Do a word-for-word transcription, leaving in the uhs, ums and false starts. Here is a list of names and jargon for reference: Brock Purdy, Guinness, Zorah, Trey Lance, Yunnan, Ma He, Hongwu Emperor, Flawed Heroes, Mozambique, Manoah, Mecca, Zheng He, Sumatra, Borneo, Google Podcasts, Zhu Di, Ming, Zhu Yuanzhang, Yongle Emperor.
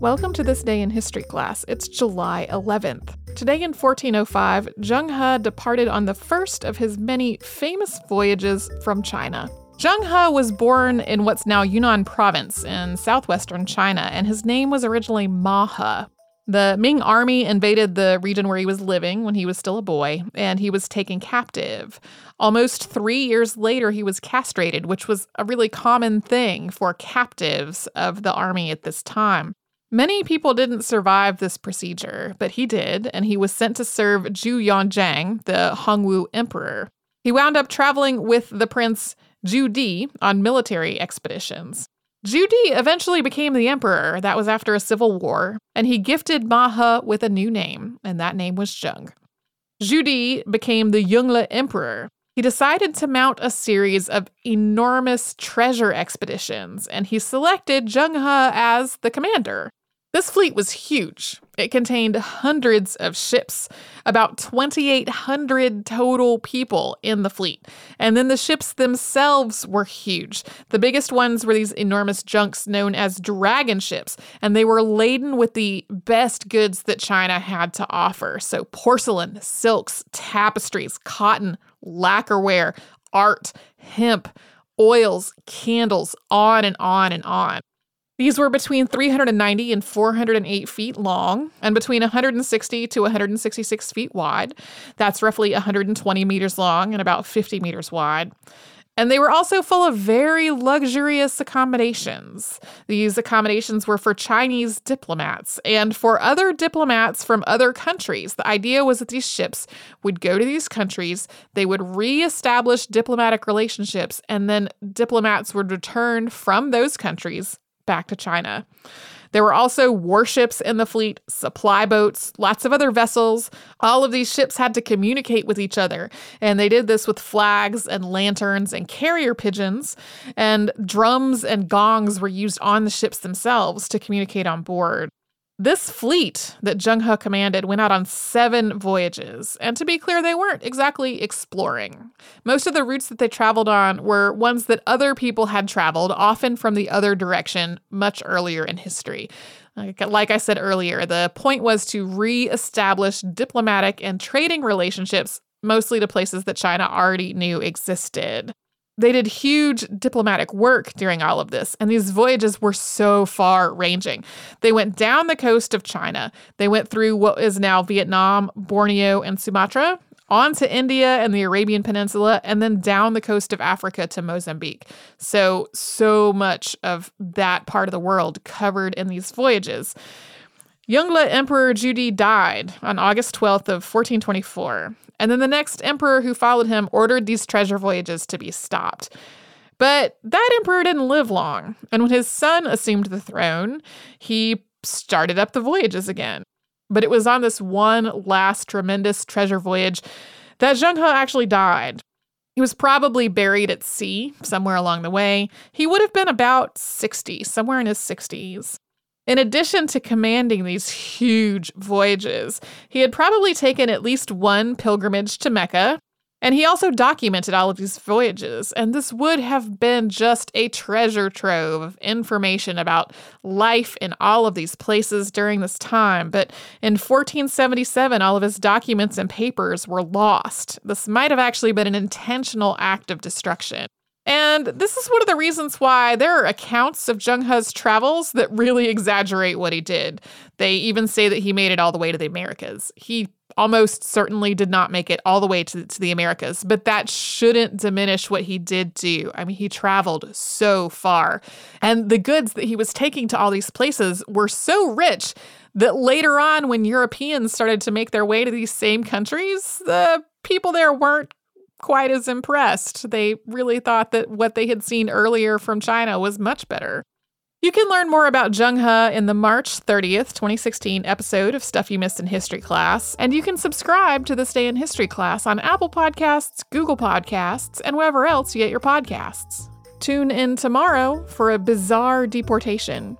Welcome to This Day in History class. It's July eleventh. Today in fourteen oh five, Zheng He departed on the first of his many famous voyages from China. Zheng He was born in what's now Yunnan province in southwestern China, and his name was originally Ma He. The Ming army invaded the region where he was living when he was still a boy, and he was taken captive. Almost three years later, he was castrated, which was a really common thing for captives of the army at this time. Many people didn't survive this procedure, but he did, and he was sent to serve Zhu Yuanzhang, the Hongwu Emperor. He wound up traveling with the prince Zhu Di on military expeditions. Zhu Di eventually became the emperor. That was after a civil war, and he gifted Ma He with a new name, and that name was Zheng. Zhu Di became the Yongle Emperor. He decided to mount a series of enormous treasure expeditions, and he selected Zheng He as the commander. This fleet was huge. It contained hundreds of ships, about twenty-eight hundred total people in the fleet. And then the ships themselves were huge. The biggest ones were these enormous junks known as dragon ships, and they were laden with the best goods that China had to offer. So porcelain, silks, tapestries, cotton, lacquerware, art, hemp, oils, candles, on and on and on. These were between three hundred ninety and four hundred eight feet long and between one hundred sixty to one hundred sixty-six feet wide. That's roughly one hundred twenty meters long and about fifty meters wide. And they were also full of very luxurious accommodations. These accommodations were for Chinese diplomats and for other diplomats from other countries. The idea was that these ships would go to these countries, they would reestablish diplomatic relationships, and then diplomats would return from those countries back to China. There were also warships in the fleet, supply boats, lots of other vessels. All of these ships had to communicate with each other, and they did this with flags and lanterns and carrier pigeons, and drums and gongs were used on the ships themselves to communicate on board. This fleet that Zheng He commanded went out on seven voyages, and to be clear, they weren't exactly exploring. Most of the routes that they traveled on were ones that other people had traveled, often from the other direction, much earlier in history. Like, like I said earlier, the point was to reestablish diplomatic and trading relationships, mostly to places that China already knew existed. They did huge diplomatic work during all of this, and these voyages were so far-ranging. They went down the coast of China. They went through what is now Vietnam, Borneo, and Sumatra, on to India and the Arabian Peninsula, and then down the coast of Africa to Mozambique. So, so much of that part of the world covered in these voyages. Yongle Emperor Zhu Di died on August twelfth of fourteen twenty-four, and then the next emperor who followed him ordered these treasure voyages to be stopped. But that emperor didn't live long, and when his son assumed the throne, he started up the voyages again. But it was on this one last tremendous treasure voyage that Zheng He actually died. He was probably buried at sea somewhere along the way. He would have been about sixty, somewhere in his sixties. In addition to commanding these huge voyages, he had probably taken at least one pilgrimage to Mecca, and he also documented all of these voyages, and this would have been just a treasure trove of information about life in all of these places during this time. But in fourteen seventy-seven, all of his documents and papers were lost. This might have actually been an intentional act of destruction. And this is one of the reasons why there are accounts of Zheng He's travels that really exaggerate what he did. They even say that he made it all the way to the Americas. He almost certainly did not make it all the way to, to the Americas, but that shouldn't diminish what he did do. I mean, he traveled so far. And the goods that he was taking to all these places were so rich that later on, when Europeans started to make their way to these same countries, the people there weren't quite as impressed. They really thought that what they had seen earlier from China was much better. You can learn more about Zheng He in the March thirtieth, twenty sixteen episode of Stuff You Missed in History Class, and you can subscribe to This Day in History Class on Apple Podcasts, Google Podcasts, and wherever else you get your podcasts. Tune in tomorrow for a bizarre deportation.